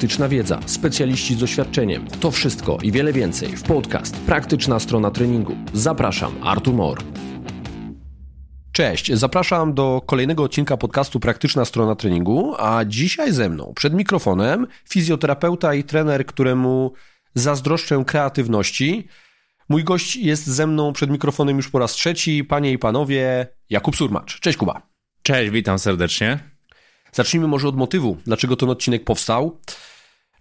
praktyczna wiedza, specjaliści z doświadczeniem. To wszystko i wiele więcej w podcast Praktyczna Strona Treningu. Zapraszam, Artur Mor. Cześć, zapraszam do kolejnego odcinka podcastu Praktyczna Strona Treningu, a dzisiaj ze mną przed mikrofonem fizjoterapeuta i trener, któremu zazdroszczę kreatywności. Mój gość jest ze mną przed mikrofonem już po raz trzeci, panie i panowie, Jakub Surmacz. Cześć Kuba. Cześć, witam serdecznie. Zacznijmy może od motywu, dlaczego ten odcinek powstał.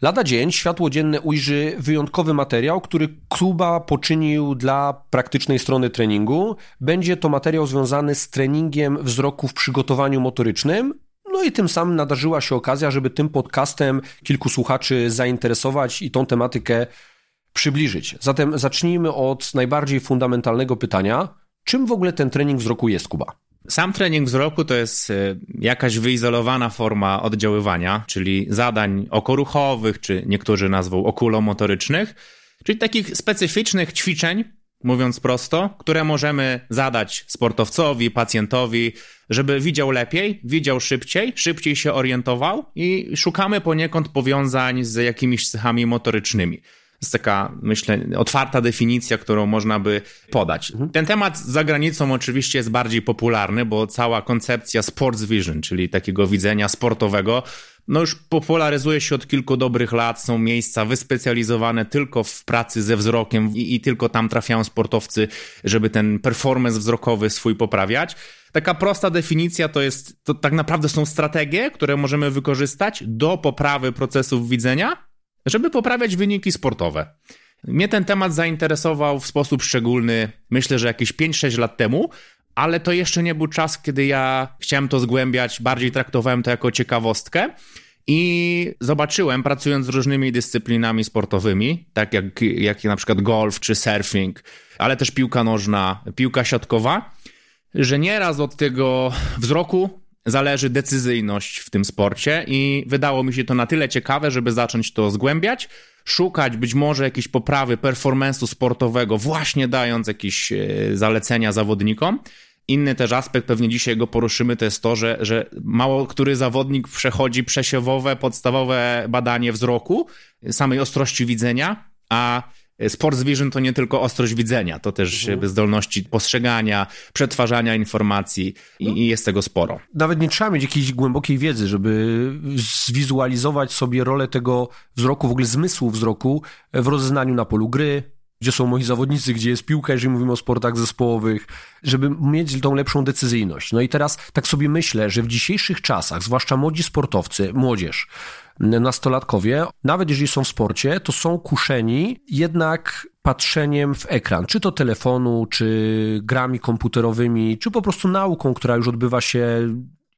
Lada dzień światło dzienne ujrzy wyjątkowy materiał, który Kuba poczynił dla praktycznej strony treningu. Będzie to materiał związany z treningiem wzroku w przygotowaniu motorycznym. No i tym samym nadarzyła się okazja, żeby tym podcastem kilku słuchaczy zainteresować i tą tematykę przybliżyć. Zatem zacznijmy od najbardziej fundamentalnego pytania. Czym w ogóle ten trening wzroku jest, Kuba? Sam trening wzroku to jest jakaś wyizolowana forma oddziaływania, czyli zadań okoruchowych, czy niektórzy nazwą okulomotorycznych, czyli takich specyficznych ćwiczeń, mówiąc prosto, które możemy zadać sportowcowi, pacjentowi, żeby widział lepiej, widział szybciej się orientował i szukamy poniekąd powiązań z jakimiś cechami motorycznymi. To jest taka, myślę, otwarta definicja, którą można by podać. Ten temat za granicą oczywiście jest bardziej popularny, bo cała koncepcja sports vision, czyli takiego widzenia sportowego, no już popularyzuje się od kilku dobrych lat. Są miejsca wyspecjalizowane tylko w pracy ze wzrokiem i tylko tam trafiają sportowcy, żeby ten performance wzrokowy swój poprawiać. Taka prosta definicja to tak naprawdę są strategie, które możemy wykorzystać do poprawy procesów widzenia, żeby poprawiać wyniki sportowe. Mnie ten temat zainteresował w sposób szczególny, myślę, że jakieś 5-6 lat temu, ale to jeszcze nie był czas, kiedy ja chciałem to zgłębiać, bardziej traktowałem to jako ciekawostkę i zobaczyłem, pracując z różnymi dyscyplinami sportowymi, tak jak na przykład golf czy surfing, ale też piłka nożna, piłka siatkowa, że nieraz od tego wzroku zależy decyzyjność w tym sporcie i wydało mi się to na tyle ciekawe, żeby zacząć to zgłębiać, szukać być może jakiejś poprawy performance'u sportowego, właśnie dając jakieś zalecenia zawodnikom. Inny też aspekt, pewnie dzisiaj go poruszymy, to jest to, że mało który zawodnik przechodzi przesiewowe, podstawowe badanie wzroku, samej ostrości widzenia, a sports vision to nie tylko ostrość widzenia, to też zdolności postrzegania, przetwarzania informacji i jest tego sporo. Nawet nie trzeba mieć jakiejś głębokiej wiedzy, żeby zwizualizować sobie rolę tego wzroku, w ogóle zmysłu wzroku w rozeznaniu na polu gry, gdzie są moi zawodnicy, gdzie jest piłka, jeżeli mówimy o sportach zespołowych, żeby mieć tą lepszą decyzyjność. No i teraz tak sobie myślę, że w dzisiejszych czasach, zwłaszcza młodzi sportowcy, młodzież, nastolatkowie, nawet jeżeli są w sporcie, to są kuszeni jednak patrzeniem w ekran, czy to telefonu, czy grami komputerowymi, czy po prostu nauką, która już odbywa się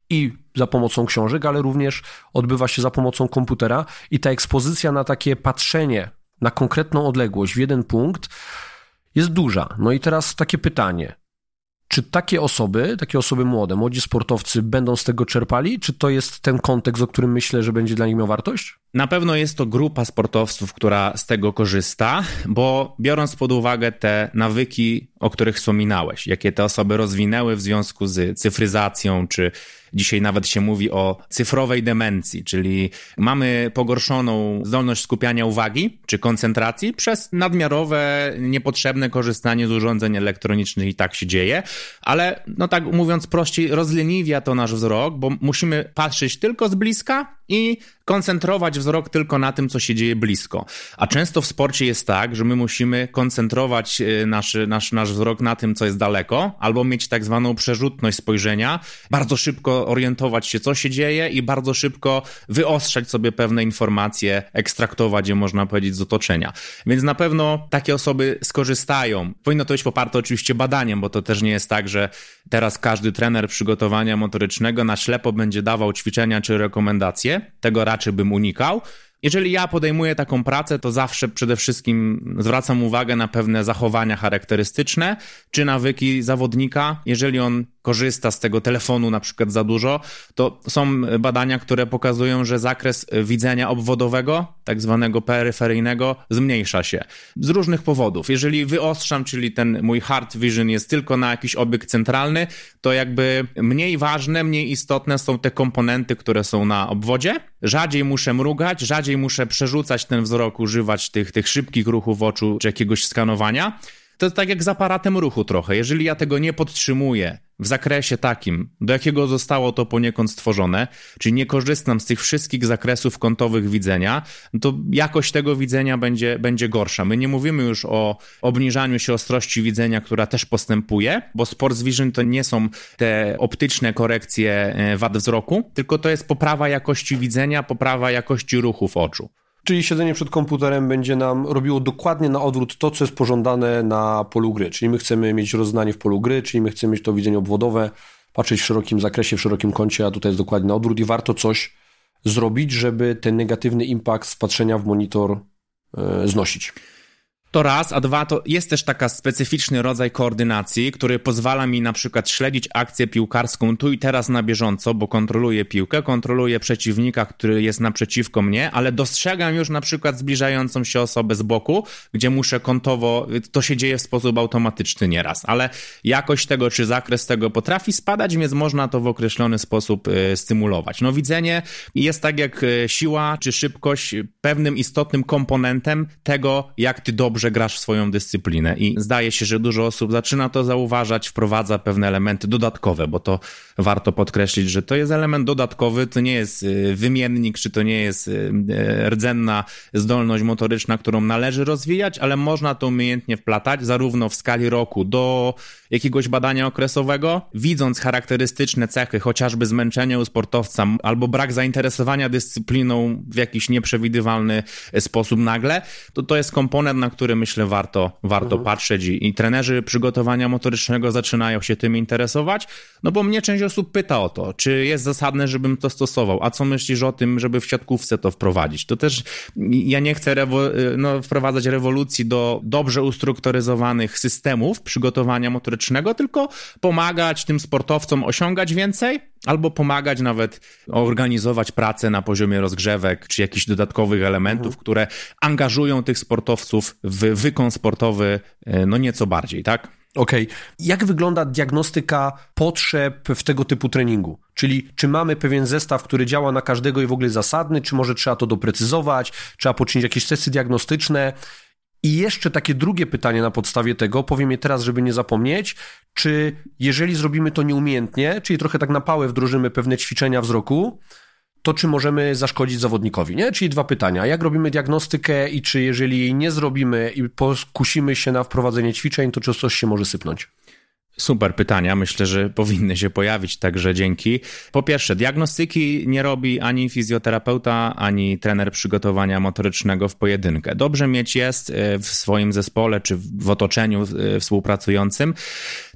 i za pomocą książek, ale również odbywa się za pomocą komputera i ta ekspozycja na takie patrzenie na konkretną odległość w jeden punkt jest duża. No i teraz takie pytanie. Czy takie osoby młode, młodzi sportowcy będą z tego czerpali? Czy to jest ten kontekst, o którym myślę, że będzie dla nich miał wartość? Na pewno jest to grupa sportowców, która z tego korzysta, bo biorąc pod uwagę te nawyki, o których wspominałeś, jakie te osoby rozwinęły w związku z cyfryzacją, czy dzisiaj nawet się mówi o cyfrowej demencji, czyli mamy pogorszoną zdolność skupiania uwagi czy koncentracji przez nadmiarowe, niepotrzebne korzystanie z urządzeń elektronicznych i tak się dzieje, ale no tak mówiąc prościej, rozleniwia to nasz wzrok, bo musimy patrzeć tylko z bliska i koncentrować wzrok tylko na tym, co się dzieje blisko. A często w sporcie jest tak, że my musimy koncentrować nasz wzrok na tym, co jest daleko, albo mieć tak zwaną przerzutność spojrzenia, bardzo szybko orientować się, co się dzieje i bardzo szybko wyostrzać sobie pewne informacje, ekstraktować je, można powiedzieć, z otoczenia. Więc na pewno takie osoby skorzystają. Powinno to być poparte oczywiście badaniem, bo to też nie jest tak, że teraz każdy trener przygotowania motorycznego na ślepo będzie dawał ćwiczenia czy rekomendacje. Tego raczej bym unikał. Jeżeli ja podejmuję taką pracę, to zawsze przede wszystkim zwracam uwagę na pewne zachowania charakterystyczne czy nawyki zawodnika. Jeżeli on korzysta z tego telefonu na przykład za dużo, to są badania, które pokazują, że zakres widzenia obwodowego, tak zwanego peryferyjnego, zmniejsza się. Z różnych powodów. Jeżeli wyostrzam, czyli ten mój hard vision jest tylko na jakiś obiekt centralny, to jakby mniej ważne, mniej istotne są te komponenty, które są na obwodzie. Rzadziej muszę mrugać, rzadziej muszę przerzucać ten wzrok, używać tych szybkich ruchów oczu czy jakiegoś skanowania. To tak jak z aparatem ruchu trochę. Jeżeli ja tego nie podtrzymuję w zakresie takim, do jakiego zostało to poniekąd stworzone, czyli nie korzystam z tych wszystkich zakresów kątowych widzenia, to jakość tego widzenia będzie gorsza. My nie mówimy już o obniżaniu się ostrości widzenia, która też postępuje, bo sports vision to nie są te optyczne korekcje wad wzroku, tylko to jest poprawa jakości widzenia, poprawa jakości ruchów oczu. Czyli siedzenie przed komputerem będzie nam robiło dokładnie na odwrót to, co jest pożądane na polu gry. Czyli my chcemy mieć rozznanie w polu gry, czyli my chcemy mieć to widzenie obwodowe, patrzeć w szerokim zakresie, w szerokim kącie, a tutaj jest dokładnie na odwrót i warto coś zrobić, żeby ten negatywny impact z patrzenia w monitor znosić. To raz, a dwa, to jest też taka specyficzny rodzaj koordynacji, który pozwala mi na przykład śledzić akcję piłkarską tu i teraz na bieżąco, bo kontroluję piłkę, kontroluję przeciwnika, który jest naprzeciwko mnie, ale dostrzegam już na przykład zbliżającą się osobę z boku, gdzie muszę kątowo, to się dzieje w sposób automatyczny nieraz, ale jakość tego czy zakres tego potrafi spadać, więc można to w określony sposób stymulować. No widzenie jest tak jak siła czy szybkość pewnym istotnym komponentem tego, jak ty dobrze grasz w swoją dyscyplinę i zdaje się, że dużo osób zaczyna to zauważać, wprowadza pewne elementy dodatkowe, bo to warto podkreślić, że to jest element dodatkowy, to nie jest wymiennik, czy to nie jest rdzenna zdolność motoryczna, którą należy rozwijać, ale można to umiejętnie wplatać zarówno w skali roku do jakiegoś badania okresowego, widząc charakterystyczne cechy, chociażby zmęczenie u sportowca albo brak zainteresowania dyscypliną w jakiś nieprzewidywalny sposób nagle, to jest komponent, na który myślę warto patrzeć i trenerzy przygotowania motorycznego zaczynają się tym interesować, no bo mnie część osób pyta o to, czy jest zasadne, żebym to stosował, a co myślisz o tym, żeby w siatkówce to wprowadzić? To też ja nie chcę wprowadzać rewolucji do dobrze ustrukturyzowanych systemów przygotowania motorycznego, tylko pomagać tym sportowcom osiągać więcej, albo pomagać nawet organizować pracę na poziomie rozgrzewek, czy jakichś dodatkowych elementów, które angażują tych sportowców w wykon sportowy, no nieco bardziej, tak? Okej. Jak wygląda diagnostyka potrzeb w tego typu treningu? Czyli czy mamy pewien zestaw, który działa na każdego i w ogóle jest zasadny, czy może trzeba to doprecyzować, trzeba poczynić jakieś testy diagnostyczne? I jeszcze takie drugie pytanie na podstawie tego, powiem je teraz, żeby nie zapomnieć, czy jeżeli zrobimy to nieumiejętnie, czyli trochę tak na pałę wdrożymy pewne ćwiczenia wzroku, to czy możemy zaszkodzić zawodnikowi, nie? Czyli dwa pytania. Jak robimy diagnostykę i czy jeżeli jej nie zrobimy i pokusimy się na wprowadzenie ćwiczeń, to czy coś się może sypnąć? Super pytania. Myślę, że powinny się pojawić, także dzięki. Po pierwsze, diagnostyki nie robi ani fizjoterapeuta, ani trener przygotowania motorycznego w pojedynkę. Dobrze mieć jest w swoim zespole czy w otoczeniu współpracującym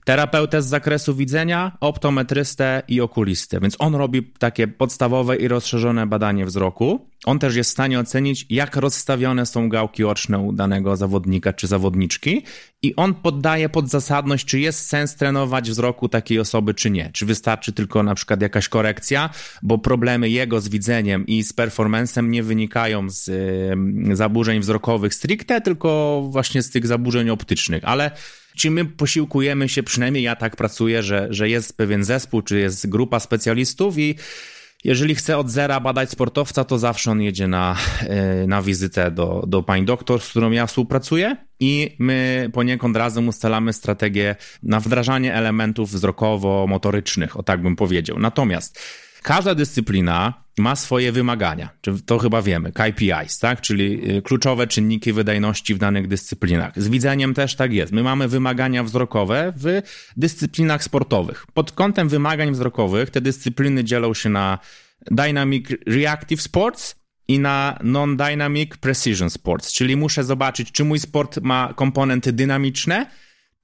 terapeutę z zakresu widzenia, optometrystę i okulistę, więc on robi takie podstawowe i rozszerzone badanie wzroku. On też jest w stanie ocenić, jak rozstawione są gałki oczne u danego zawodnika czy zawodniczki i on poddaje pod zasadność, czy jest sens trenować wzroku takiej osoby, czy nie. Czy wystarczy tylko na przykład jakaś korekcja, bo problemy jego z widzeniem i z performancem nie wynikają z zaburzeń wzrokowych stricte, tylko właśnie z tych zaburzeń optycznych, ale czy my posiłkujemy się, przynajmniej ja tak pracuję, że jest pewien zespół, czy jest grupa specjalistów i jeżeli chce od zera badać sportowca, to zawsze on jedzie na wizytę do pani doktor, z którą ja współpracuję i my poniekąd razem ustalamy strategię na wdrażanie elementów wzrokowo-motorycznych, o tak bym powiedział. Natomiast każda dyscyplina ma swoje wymagania, to chyba wiemy, KPIs, tak? Czyli kluczowe czynniki wydajności w danych dyscyplinach. Z widzeniem też tak jest. My mamy wymagania wzrokowe w dyscyplinach sportowych. Pod kątem wymagań wzrokowych te dyscypliny dzielą się na Dynamic Reactive Sports i na Non-Dynamic Precision Sports, czyli muszę zobaczyć, czy mój sport ma komponenty dynamiczne,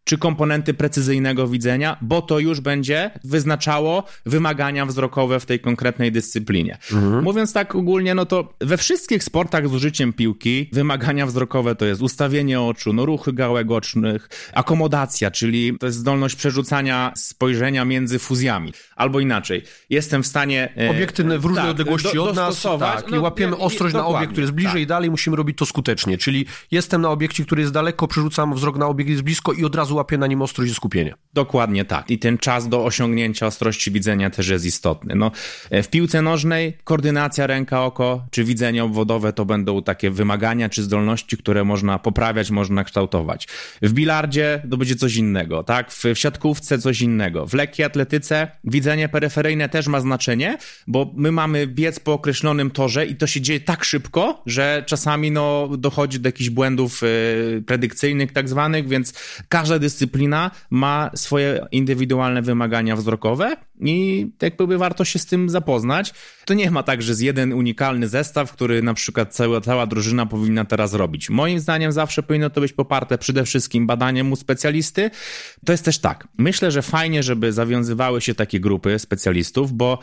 czy komponenty precyzyjnego widzenia, bo to już będzie wyznaczało wymagania wzrokowe w tej konkretnej dyscyplinie. Mhm. Mówiąc tak ogólnie, no to we wszystkich sportach z użyciem piłki wymagania wzrokowe to jest ustawienie oczu, no ruchy gałek ocznych, akomodacja, czyli to jest zdolność przerzucania spojrzenia między fuzjami. Albo inaczej, jestem w stanie... Obiekty w różnej odległości od nas, i łapiemy ostrość na obiekt, który jest bliżej i dalej, musimy robić to skutecznie, czyli jestem na obiekcie, który jest daleko, przerzucam wzrok na obiekt, jest blisko i od razu łapie na nim ostrość i skupienie. Dokładnie tak. I ten czas do osiągnięcia ostrości widzenia też jest istotny. No, w piłce nożnej koordynacja ręka-oko czy widzenie obwodowe to będą takie wymagania czy zdolności, które można poprawiać, można kształtować. W bilardzie to będzie coś innego, tak? W siatkówce coś innego. W lekkiej atletyce widzenie peryferyjne też ma znaczenie, bo my mamy biec po określonym torze i to się dzieje tak szybko, że czasami no, dochodzi do jakichś błędów predykcyjnych tak zwanych, więc każda dyscyplina ma swoje indywidualne wymagania wzrokowe i jakby warto się z tym zapoznać. To nie ma tak, że jest jeden unikalny zestaw, który na przykład cała drużyna powinna teraz robić. Moim zdaniem zawsze powinno to być poparte przede wszystkim badaniem u specjalisty. To jest też tak. Myślę, że fajnie, żeby zawiązywały się takie grupy specjalistów, bo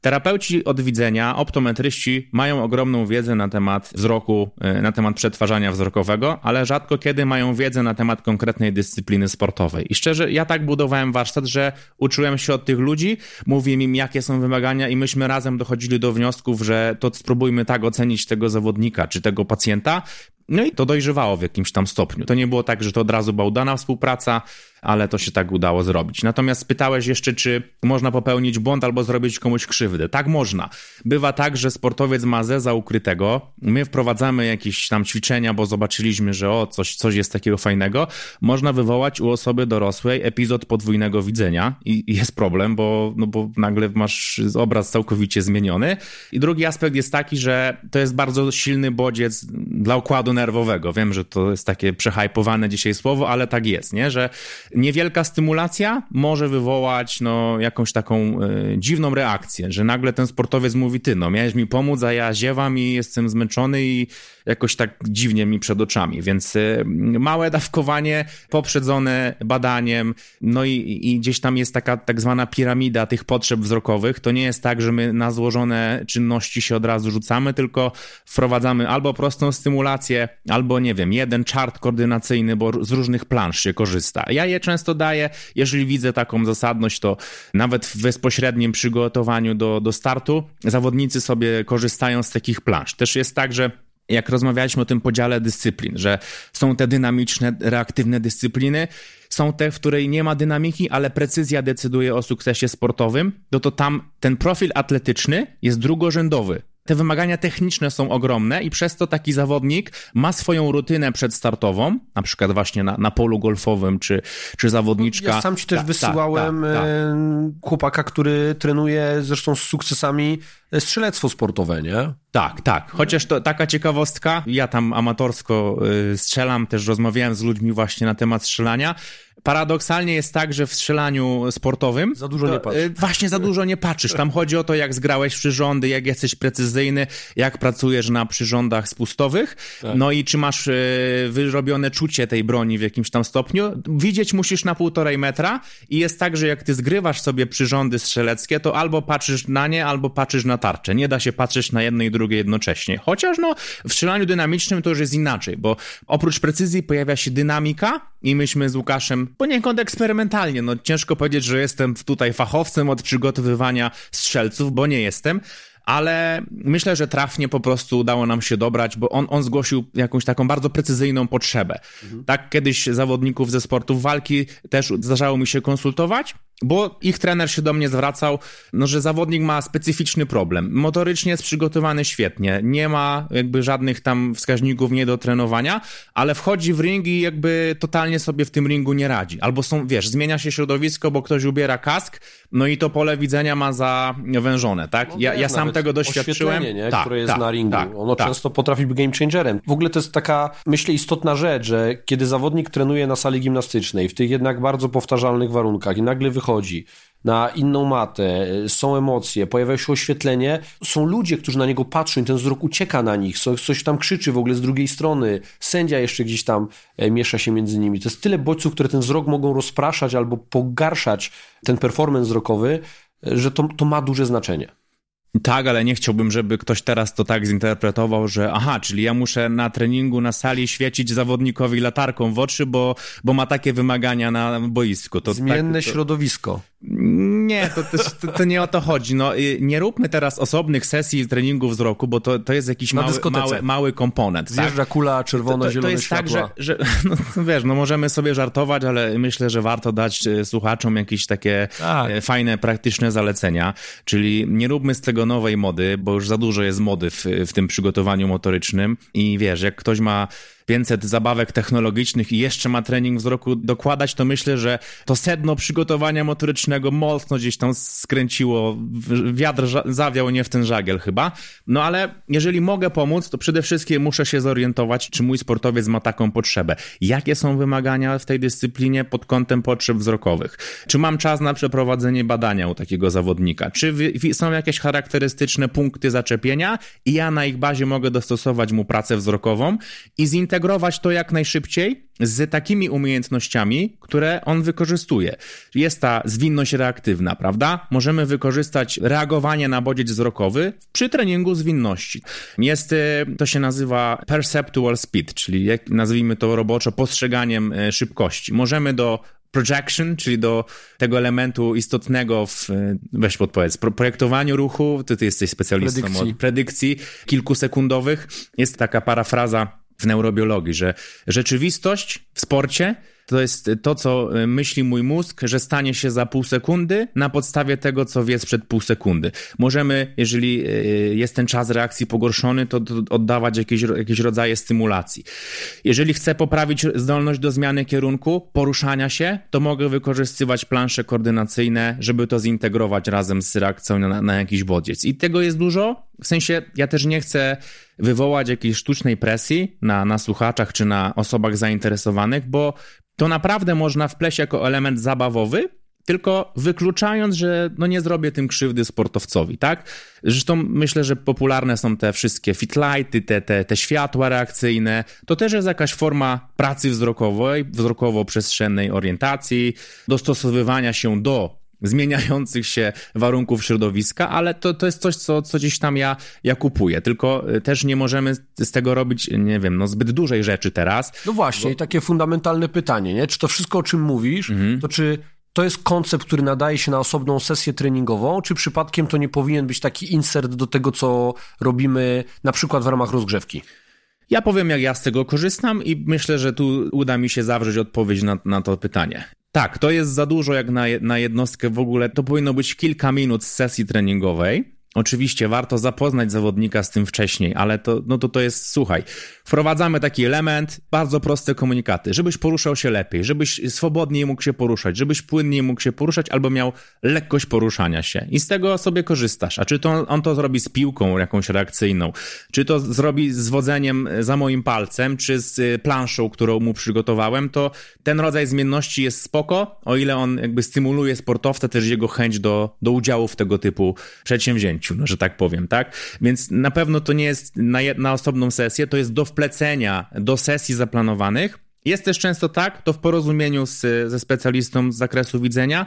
terapeuci od widzenia, optometryści mają ogromną wiedzę na temat wzroku, na temat przetwarzania wzrokowego, ale rzadko kiedy mają wiedzę na temat konkretnej dyscypliny sportowej. I szczerze, ja tak budowałem warsztat, że uczyłem się od tych ludzi, mówiłem im, jakie są wymagania i myśmy razem dochodzili do wniosków, że to spróbujmy tak ocenić tego zawodnika czy tego pacjenta. No i to dojrzewało w jakimś tam stopniu. To nie było tak, że to od razu była udana współpraca, ale to się tak udało zrobić. Natomiast pytałeś jeszcze, czy można popełnić błąd albo zrobić komuś krzywdę. Tak, można. Bywa tak, że sportowiec ma zeza ukrytego, my wprowadzamy jakieś tam ćwiczenia, bo zobaczyliśmy, że coś jest takiego fajnego. Można wywołać u osoby dorosłej epizod podwójnego widzenia i jest problem, bo nagle masz obraz całkowicie zmieniony. I drugi aspekt jest taki, że to jest bardzo silny bodziec dla układu nerwowego. Wiem, że to jest takie przehajpowane dzisiaj słowo, ale tak jest, nie? Że niewielka stymulacja może wywołać jakąś taką dziwną reakcję, że nagle ten sportowiec mówi, miałeś mi pomóc, a ja ziewam i jestem zmęczony i jakoś tak dziwnie mi przed oczami, więc małe dawkowanie poprzedzone badaniem, i gdzieś tam jest taka tak zwana piramida tych potrzeb wzrokowych. To nie jest tak, że my na złożone czynności się od razu rzucamy, tylko wprowadzamy albo prostą stymulację, albo jeden czart koordynacyjny, bo z różnych plansz się korzysta. Ja je często daję, jeżeli widzę taką zasadność, to nawet w bezpośrednim przygotowaniu do startu zawodnicy sobie korzystają z takich plansz. Też jest tak, że jak rozmawialiśmy o tym podziale dyscyplin, że są te dynamiczne, reaktywne dyscypliny, są te, w której nie ma dynamiki, ale precyzja decyduje o sukcesie sportowym, to tam ten profil atletyczny jest drugorzędowy. Te wymagania techniczne są ogromne i przez to taki zawodnik ma swoją rutynę przedstartową, na przykład właśnie na polu golfowym czy zawodniczka. Ja sam ci też wysyłałem chłopaka, który trenuje zresztą z sukcesami strzelectwo sportowe, nie? Tak. Chociaż to taka ciekawostka, ja tam amatorsko strzelam, też rozmawiałem z ludźmi właśnie na temat strzelania. Paradoksalnie jest tak, że w strzelaniu sportowym... za dużo nie patrzysz. Tam chodzi o to, jak zgrałeś przyrządy, jak jesteś precyzyjny, jak pracujesz na przyrządach spustowych, i czy masz wyrobione czucie tej broni w jakimś tam stopniu. Widzieć musisz na 1,5 metra i jest tak, że jak ty zgrywasz sobie przyrządy strzeleckie, to albo patrzysz na nie, albo patrzysz na tarczę. Nie da się patrzeć na jedno i drugie jednocześnie. Chociaż w strzelaniu dynamicznym to już jest inaczej, bo oprócz precyzji pojawia się dynamika i myśmy z Łukaszem poniekąd eksperymentalnie, ciężko powiedzieć, że jestem tutaj fachowcem od przygotowywania strzelców, bo nie jestem, ale myślę, że trafnie po prostu udało nam się dobrać, bo on zgłosił jakąś taką bardzo precyzyjną potrzebę. Mhm. Tak kiedyś zawodników ze sportów walki też zdarzało mi się konsultować, bo ich trener się do mnie zwracał, że zawodnik ma specyficzny problem. Motorycznie jest przygotowany świetnie, nie ma jakby żadnych tam wskaźników nie do trenowania, ale wchodzi w ring i jakby totalnie sobie w tym ringu nie radzi. Albo zmienia się środowisko, bo ktoś ubiera kask, i to pole widzenia ma zawężone, tak? Ja sam tego doświadczyłem. Oświetlenie, nie? Które jest na ringu. Ono często potrafi być game changerem. W ogóle to jest taka, myślę, istotna rzecz, że kiedy zawodnik trenuje na sali gimnastycznej, w tych jednak bardzo powtarzalnych warunkach i nagle wychodzi na inną matę, są emocje, pojawia się oświetlenie, są ludzie, którzy na niego patrzą i ten wzrok ucieka na nich, coś tam krzyczy w ogóle z drugiej strony, sędzia jeszcze gdzieś tam miesza się między nimi. To jest tyle bodźców, które ten wzrok mogą rozpraszać albo pogarszać ten performance wzrokowy, że to ma duże znaczenie. Tak, ale nie chciałbym, żeby ktoś teraz to tak zinterpretował, że czyli ja muszę na treningu, na sali świecić zawodnikowi latarką w oczy, bo ma takie wymagania na boisku. To zmienne środowisko. Nie, to nie o to chodzi. No, nie róbmy teraz osobnych sesji treningu wzroku, bo to jest jakiś mały komponent. Zjeżdża kula czerwono-zielone to jest światła. Tak, że wiesz, możemy sobie żartować, ale myślę, że warto dać słuchaczom jakieś takie fajne, praktyczne zalecenia. Czyli nie róbmy z tego nowej mody, bo już za dużo jest mody w tym przygotowaniu motorycznym i wiesz, jak ktoś ma 500 zabawek technologicznych i jeszcze ma trening wzroku dokładać, to myślę, że to sedno przygotowania motorycznego mocno gdzieś tam skręciło, wiatr zawiał nie w ten żagiel chyba. No ale jeżeli mogę pomóc, to przede wszystkim muszę się zorientować, czy mój sportowiec ma taką potrzebę. Jakie są wymagania w tej dyscyplinie pod kątem potrzeb wzrokowych? Czy mam czas na przeprowadzenie badania u takiego zawodnika? Czy są jakieś charakterystyczne punkty zaczepienia i ja na ich bazie mogę dostosować mu pracę wzrokową i zintegrować to jak najszybciej z takimi umiejętnościami, które on wykorzystuje. Jest ta zwinność reaktywna, prawda? Możemy wykorzystać reagowanie na bodziec wzrokowy przy treningu zwinności. Jest, to się nazywa perceptual speed, czyli nazwijmy to roboczo postrzeganiem szybkości. Możemy do projection, czyli do tego elementu istotnego weź podpowiedz, projektowaniu ruchu, ty jesteś specjalistą od predykcji kilkusekundowych. Jest taka parafraza w neurobiologii, że rzeczywistość w sporcie to jest to, co myśli mój mózg, że stanie się za pół sekundy na podstawie tego, co wie sprzed pół sekundy. Możemy, jeżeli jest ten czas reakcji pogorszony, to oddawać jakieś rodzaje stymulacji. Jeżeli chcę poprawić zdolność do zmiany kierunku, poruszania się, to mogę wykorzystywać plansze koordynacyjne, żeby to zintegrować razem z reakcją na jakiś bodziec. I tego jest dużo. W sensie, ja też nie chcę wywołać jakiejś sztucznej presji na słuchaczach czy na osobach zainteresowanych, bo to naprawdę można wpleść jako element zabawowy, tylko wykluczając, że nie zrobię tym krzywdy sportowcowi, tak? Zresztą myślę, że popularne są te wszystkie fitlighty, te światła reakcyjne. To też jest jakaś forma pracy wzrokowej, wzrokowo-przestrzennej orientacji, dostosowywania się do zmieniających się warunków środowiska, ale to jest coś, co gdzieś tam ja kupuję, tylko też nie możemy z tego robić, nie wiem, zbyt dużej rzeczy teraz. No właśnie, i takie fundamentalne pytanie, nie? Czy to wszystko, o czym mówisz, to czy to jest koncept, który nadaje się na osobną sesję treningową, czy przypadkiem to nie powinien być taki insert do tego, co robimy na przykład w ramach rozgrzewki? Ja powiem, jak ja z tego korzystam i myślę, że tu uda mi się zawrzeć odpowiedź na to pytanie. Tak, to jest za dużo jak na jednostkę w ogóle. To powinno być kilka minut z sesji treningowej. Oczywiście warto zapoznać zawodnika z tym wcześniej, ale to jest, słuchaj, wprowadzamy taki element, bardzo proste komunikaty, żebyś poruszał się lepiej, żebyś swobodniej mógł się poruszać, żebyś płynniej mógł się poruszać albo miał lekkość poruszania się i z tego sobie korzystasz. A czy to on to zrobi z piłką jakąś reakcyjną, czy to zrobi z wodzeniem za moim palcem, czy z planszą, którą mu przygotowałem, to ten rodzaj zmienności jest spoko, o ile on jakby stymuluje sportowca, też jego chęć do udziału w tego typu przedsięwzięciu. Że tak powiem, tak? Więc na pewno to nie jest na osobną sesję, to jest do wplecenia do sesji zaplanowanych. Jest też często tak, to w porozumieniu ze specjalistą z zakresu widzenia.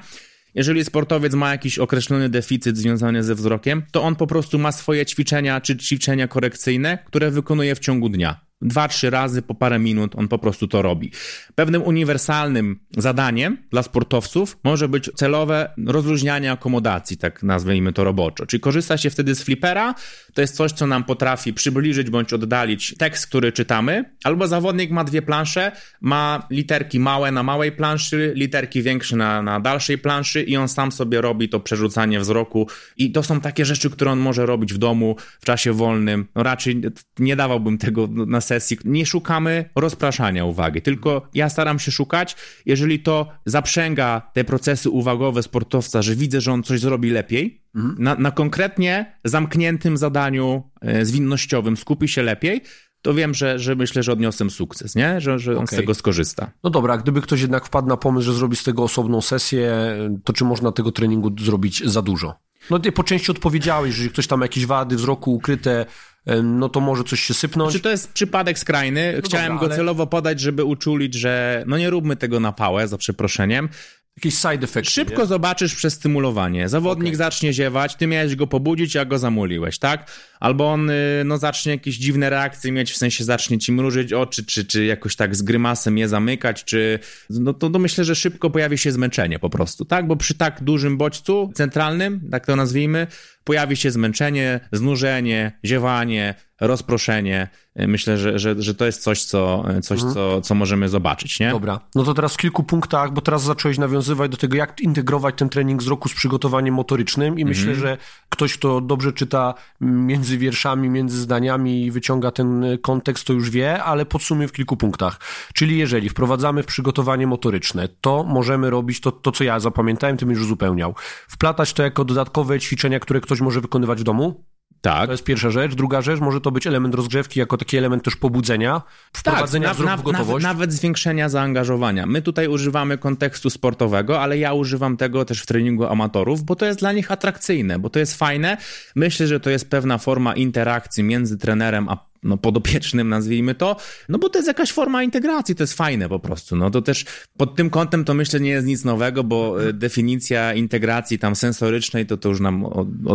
Jeżeli sportowiec ma jakiś określony deficyt związany ze wzrokiem, to on po prostu ma swoje ćwiczenia czy ćwiczenia korekcyjne, które wykonuje w ciągu dnia. 2-3 razy po parę minut on po prostu to robi. Pewnym uniwersalnym zadaniem dla sportowców może być celowe rozluźnianie akomodacji, tak nazwijmy to roboczo. Czyli korzysta się wtedy z flipera, to jest coś, co nam potrafi przybliżyć bądź oddalić tekst, który czytamy, albo zawodnik ma dwie plansze, ma literki małe na małej planszy, literki większe na dalszej planszy i on sam sobie robi to przerzucanie wzroku i to są takie rzeczy, które on może robić w domu, w czasie wolnym. Raczej nie dawałbym tego na sesji. Nie szukamy rozpraszania uwagi, tylko ja staram się szukać, jeżeli to zaprzęga te procesy uwagowe sportowca, że widzę, że on coś zrobi lepiej, na konkretnie zamkniętym zadaniu zwinnościowym skupi się lepiej, to wiem, że myślę, że odniosę sukces, nie? Że on z tego skorzysta. No dobra, a gdyby ktoś jednak wpadł na pomysł, że zrobi z tego osobną sesję, to czy można tego treningu zrobić za dużo? No ty po części odpowiedziałeś, że ktoś tam jakieś wady wzroku ukryte, no to może coś się sypnąć. Czy to jest przypadek skrajny? Chciałem go celowo podać, żeby uczulić, że no nie róbmy tego na pałę, za przeproszeniem. Jakiś side effect. Szybko zobaczysz przez stymulowanie. Zawodnik zacznie ziewać, ty miałeś go pobudzić, a go zamuliłeś, tak? Albo on zacznie jakieś dziwne reakcje mieć, w sensie zacznie ci mrużyć oczy, czy jakoś tak z grymasem je zamykać, czy... No to myślę, że szybko pojawi się zmęczenie po prostu, tak? Bo przy tak dużym bodźcu centralnym, tak to nazwijmy, pojawi się zmęczenie, znużenie, ziewanie, rozproszenie. Myślę, że to jest coś, co możemy zobaczyć, nie? Dobra. No to teraz w kilku punktach, bo teraz zacząłeś nawiązywać do tego, jak integrować ten trening wzroku z przygotowaniem motorycznym i myślę, że ktoś, kto dobrze czyta między wierszami, między zdaniami i wyciąga ten kontekst, to już wie, ale podsumuję w kilku punktach. Czyli jeżeli wprowadzamy w przygotowanie motoryczne, to możemy robić to co ja zapamiętałem, ty mi już uzupełniał. Wplatać to jako dodatkowe ćwiczenia, które ktoś może wykonywać w domu? Tak. To jest pierwsza rzecz. Druga rzecz, może to być element rozgrzewki, jako taki element też pobudzenia, wprowadzenia wzroku w gotowość. Nawet zwiększenia zaangażowania. My tutaj używamy kontekstu sportowego, ale ja używam tego też w treningu amatorów, bo to jest dla nich atrakcyjne, bo to jest fajne. Myślę, że to jest pewna forma interakcji między trenerem a podopiecznym, nazwijmy to, no bo to jest jakaś forma integracji, to jest fajne po prostu, no to też pod tym kątem to myślę nie jest nic nowego, bo definicja integracji tam sensorycznej to już nam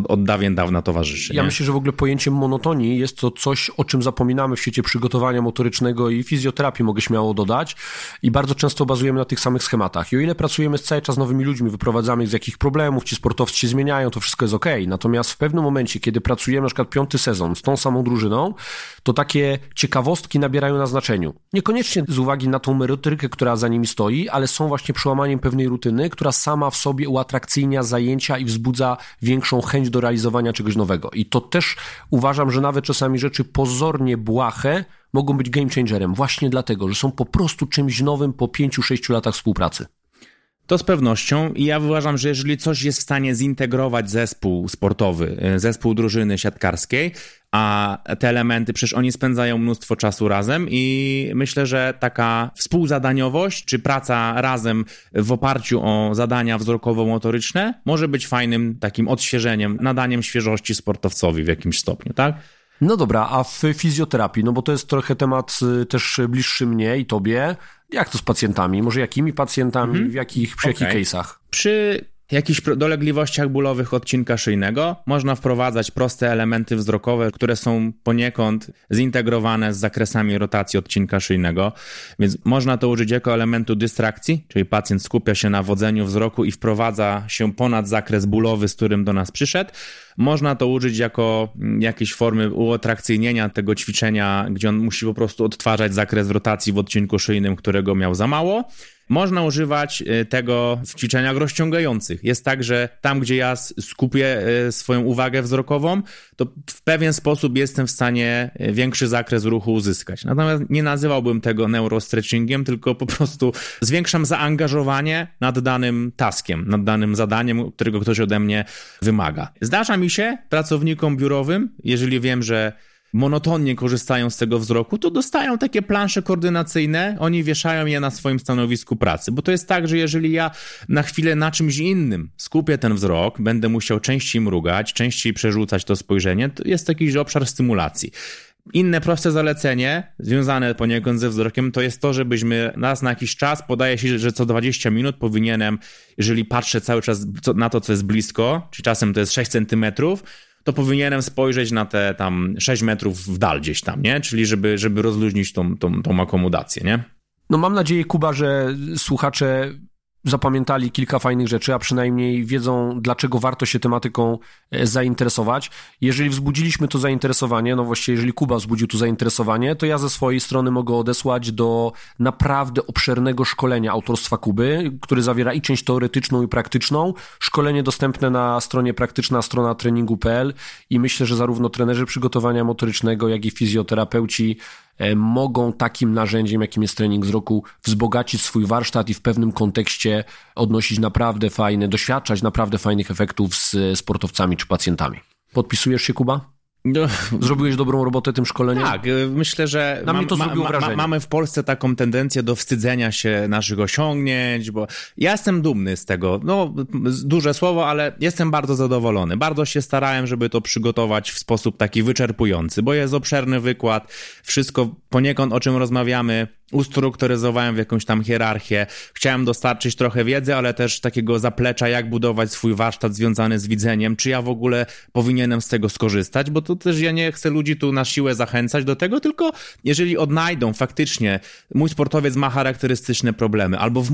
od dawien dawna towarzyszy. Ja myślę, że w ogóle pojęciem monotonii jest to coś, o czym zapominamy w świecie przygotowania motorycznego i fizjoterapii, mogę śmiało dodać, i bardzo często bazujemy na tych samych schematach i o ile pracujemy cały czas z nowymi ludźmi, wyprowadzamy ich z jakich problemów, ci sportowcy się zmieniają, to wszystko jest okej. Natomiast w pewnym momencie, kiedy pracujemy na przykład 5. sezon z tą samą drużyną, to takie ciekawostki nabierają na znaczeniu. Niekoniecznie z uwagi na tą merytorykę, która za nimi stoi, ale są właśnie przełamaniem pewnej rutyny, która sama w sobie uatrakcyjnia zajęcia i wzbudza większą chęć do realizowania czegoś nowego. I to też uważam, że nawet czasami rzeczy pozornie błahe mogą być game changerem właśnie dlatego, że są po prostu czymś nowym po 5-6 latach współpracy. To z pewnością i ja uważam, że jeżeli coś jest w stanie zintegrować zespół sportowy, zespół drużyny siatkarskiej, a te elementy, przecież oni spędzają mnóstwo czasu razem i myślę, że taka współzadaniowość czy praca razem w oparciu o zadania wzrokowo-motoryczne może być fajnym takim odświeżeniem, nadaniem świeżości sportowcowi w jakimś stopniu, tak? No dobra, a w fizjoterapii, no bo to jest trochę temat też bliższy mnie i tobie. Jak to z pacjentami? Może jakimi pacjentami, przy jakich case'ach? Przy jakichś dolegliwościach bólowych odcinka szyjnego można wprowadzać proste elementy wzrokowe, które są poniekąd zintegrowane z zakresami rotacji odcinka szyjnego, więc można to użyć jako elementu dystrakcji, czyli pacjent skupia się na wodzeniu wzroku i wprowadza się ponad zakres bólowy, z którym do nas przyszedł. Można to użyć jako jakiejś formy uatrakcyjnienia tego ćwiczenia, gdzie on musi po prostu odtwarzać zakres rotacji w odcinku szyjnym, którego miał za mało. Można używać tego w ćwiczeniach rozciągających. Jest tak, że tam, gdzie ja skupię swoją uwagę wzrokową, to w pewien sposób jestem w stanie większy zakres ruchu uzyskać. Natomiast nie nazywałbym tego neurostretchingiem, tylko po prostu zwiększam zaangażowanie nad danym taskiem, nad danym zadaniem, którego ktoś ode mnie wymaga. Zdarza mi się pracownikom biurowym, jeżeli wiem, że monotonnie korzystają z tego wzroku, to dostają takie plansze koordynacyjne, oni wieszają je na swoim stanowisku pracy, bo to jest tak, że jeżeli ja na chwilę na czymś innym skupię ten wzrok, będę musiał częściej mrugać, częściej przerzucać to spojrzenie, to jest jakiś obszar stymulacji. Inne proste zalecenie, związane poniekąd ze wzrokiem, to jest to, żebyśmy raz na jakiś czas, podaje się, że co 20 minut powinienem, jeżeli patrzę cały czas na to, co jest blisko, czy czasem to jest 6 centymetrów, to powinienem spojrzeć na te tam 6 metrów w dal gdzieś tam, nie? Czyli żeby rozluźnić tą akomodację, nie? No mam nadzieję, Kuba, że słuchacze zapamiętali kilka fajnych rzeczy, a przynajmniej wiedzą, dlaczego warto się tematyką zainteresować. Jeżeli wzbudziliśmy to zainteresowanie, no właściwie jeżeli Kuba wzbudził to zainteresowanie, to ja ze swojej strony mogę odesłać do naprawdę obszernego szkolenia autorstwa Kuby, który zawiera i część teoretyczną i praktyczną. Szkolenie dostępne na stronie praktyczna strona treningu.pl i myślę, że zarówno trenerzy przygotowania motorycznego, jak i fizjoterapeuci mogą takim narzędziem, jakim jest trening wzroku, wzbogacić swój warsztat i w pewnym kontekście odnosić naprawdę doświadczać naprawdę fajnych efektów z sportowcami czy pacjentami. Podpisujesz się, Kuba? Zrobiłeś dobrą robotę tym szkoleniem? Tak, myślę, że na mnie to zrobiło wrażenie. Mamy w Polsce taką tendencję do wstydzenia się naszych osiągnięć, bo ja jestem dumny z tego, no duże słowo, ale jestem bardzo zadowolony. Bardzo się starałem, żeby to przygotować w sposób taki wyczerpujący, bo jest obszerny wykład, wszystko poniekąd o czym rozmawiamy, ustrukturyzowałem w jakąś tam hierarchię. Chciałem dostarczyć trochę wiedzy, ale też takiego zaplecza, jak budować swój warsztat związany z widzeniem, czy ja w ogóle powinienem z tego skorzystać, bo to też ja nie chcę ludzi tu na siłę zachęcać do tego, tylko jeżeli odnajdą faktycznie, mój sportowiec ma charakterystyczne problemy, albo w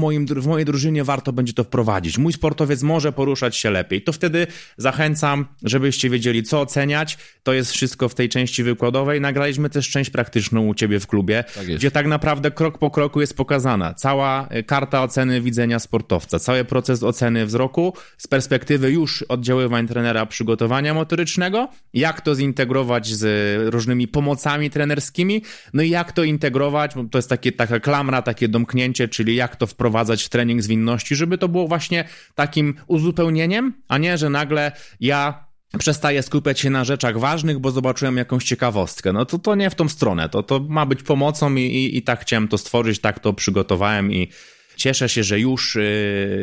mojej drużynie warto będzie to wprowadzić, mój sportowiec może poruszać się lepiej, to wtedy zachęcam, żebyście wiedzieli, co oceniać. To jest wszystko w tej części wykładowej. Nagraliśmy też część praktyczną u ciebie w klubie, tak gdzie tak naprawdę krok po kroku jest pokazana. Cała karta oceny widzenia sportowca, cały proces oceny wzroku z perspektywy już oddziaływań trenera przygotowania motorycznego, jak to zintegrować z różnymi pomocami trenerskimi, no i jak to integrować, bo to jest taka klamra, takie domknięcie, czyli jak to wprowadzać w trening zwinności, żeby to było właśnie takim uzupełnieniem, a nie, że nagle ja przestaje skupiać się na rzeczach ważnych, bo zobaczyłem jakąś ciekawostkę. No to nie w tą stronę. To ma być pomocą i tak chciałem to stworzyć, tak to przygotowałem i cieszę się, że już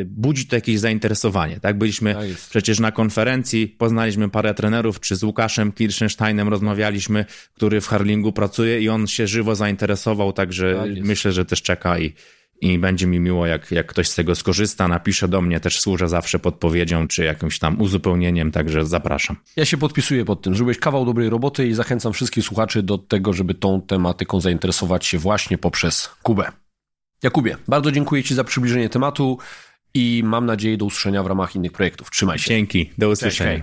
budzi to jakieś zainteresowanie. Tak, byliśmy przecież na konferencji, poznaliśmy parę trenerów, czy z Łukaszem Kirszenszteinem rozmawialiśmy, który w Harlingu pracuje i on się żywo zainteresował, także tak myślę, że też czeka i będzie mi miło, jak ktoś z tego skorzysta, napisze do mnie, też służę zawsze podpowiedzią, czy jakimś tam uzupełnieniem, także zapraszam. Ja się podpisuję pod tym, zrobiłeś kawał dobrej roboty i zachęcam wszystkich słuchaczy do tego, żeby tą tematyką zainteresować się właśnie poprzez Kubę. Jakubie, bardzo dziękuję Ci za przybliżenie tematu i mam nadzieję do usłyszenia w ramach innych projektów. Trzymaj się. Dzięki, do usłyszenia.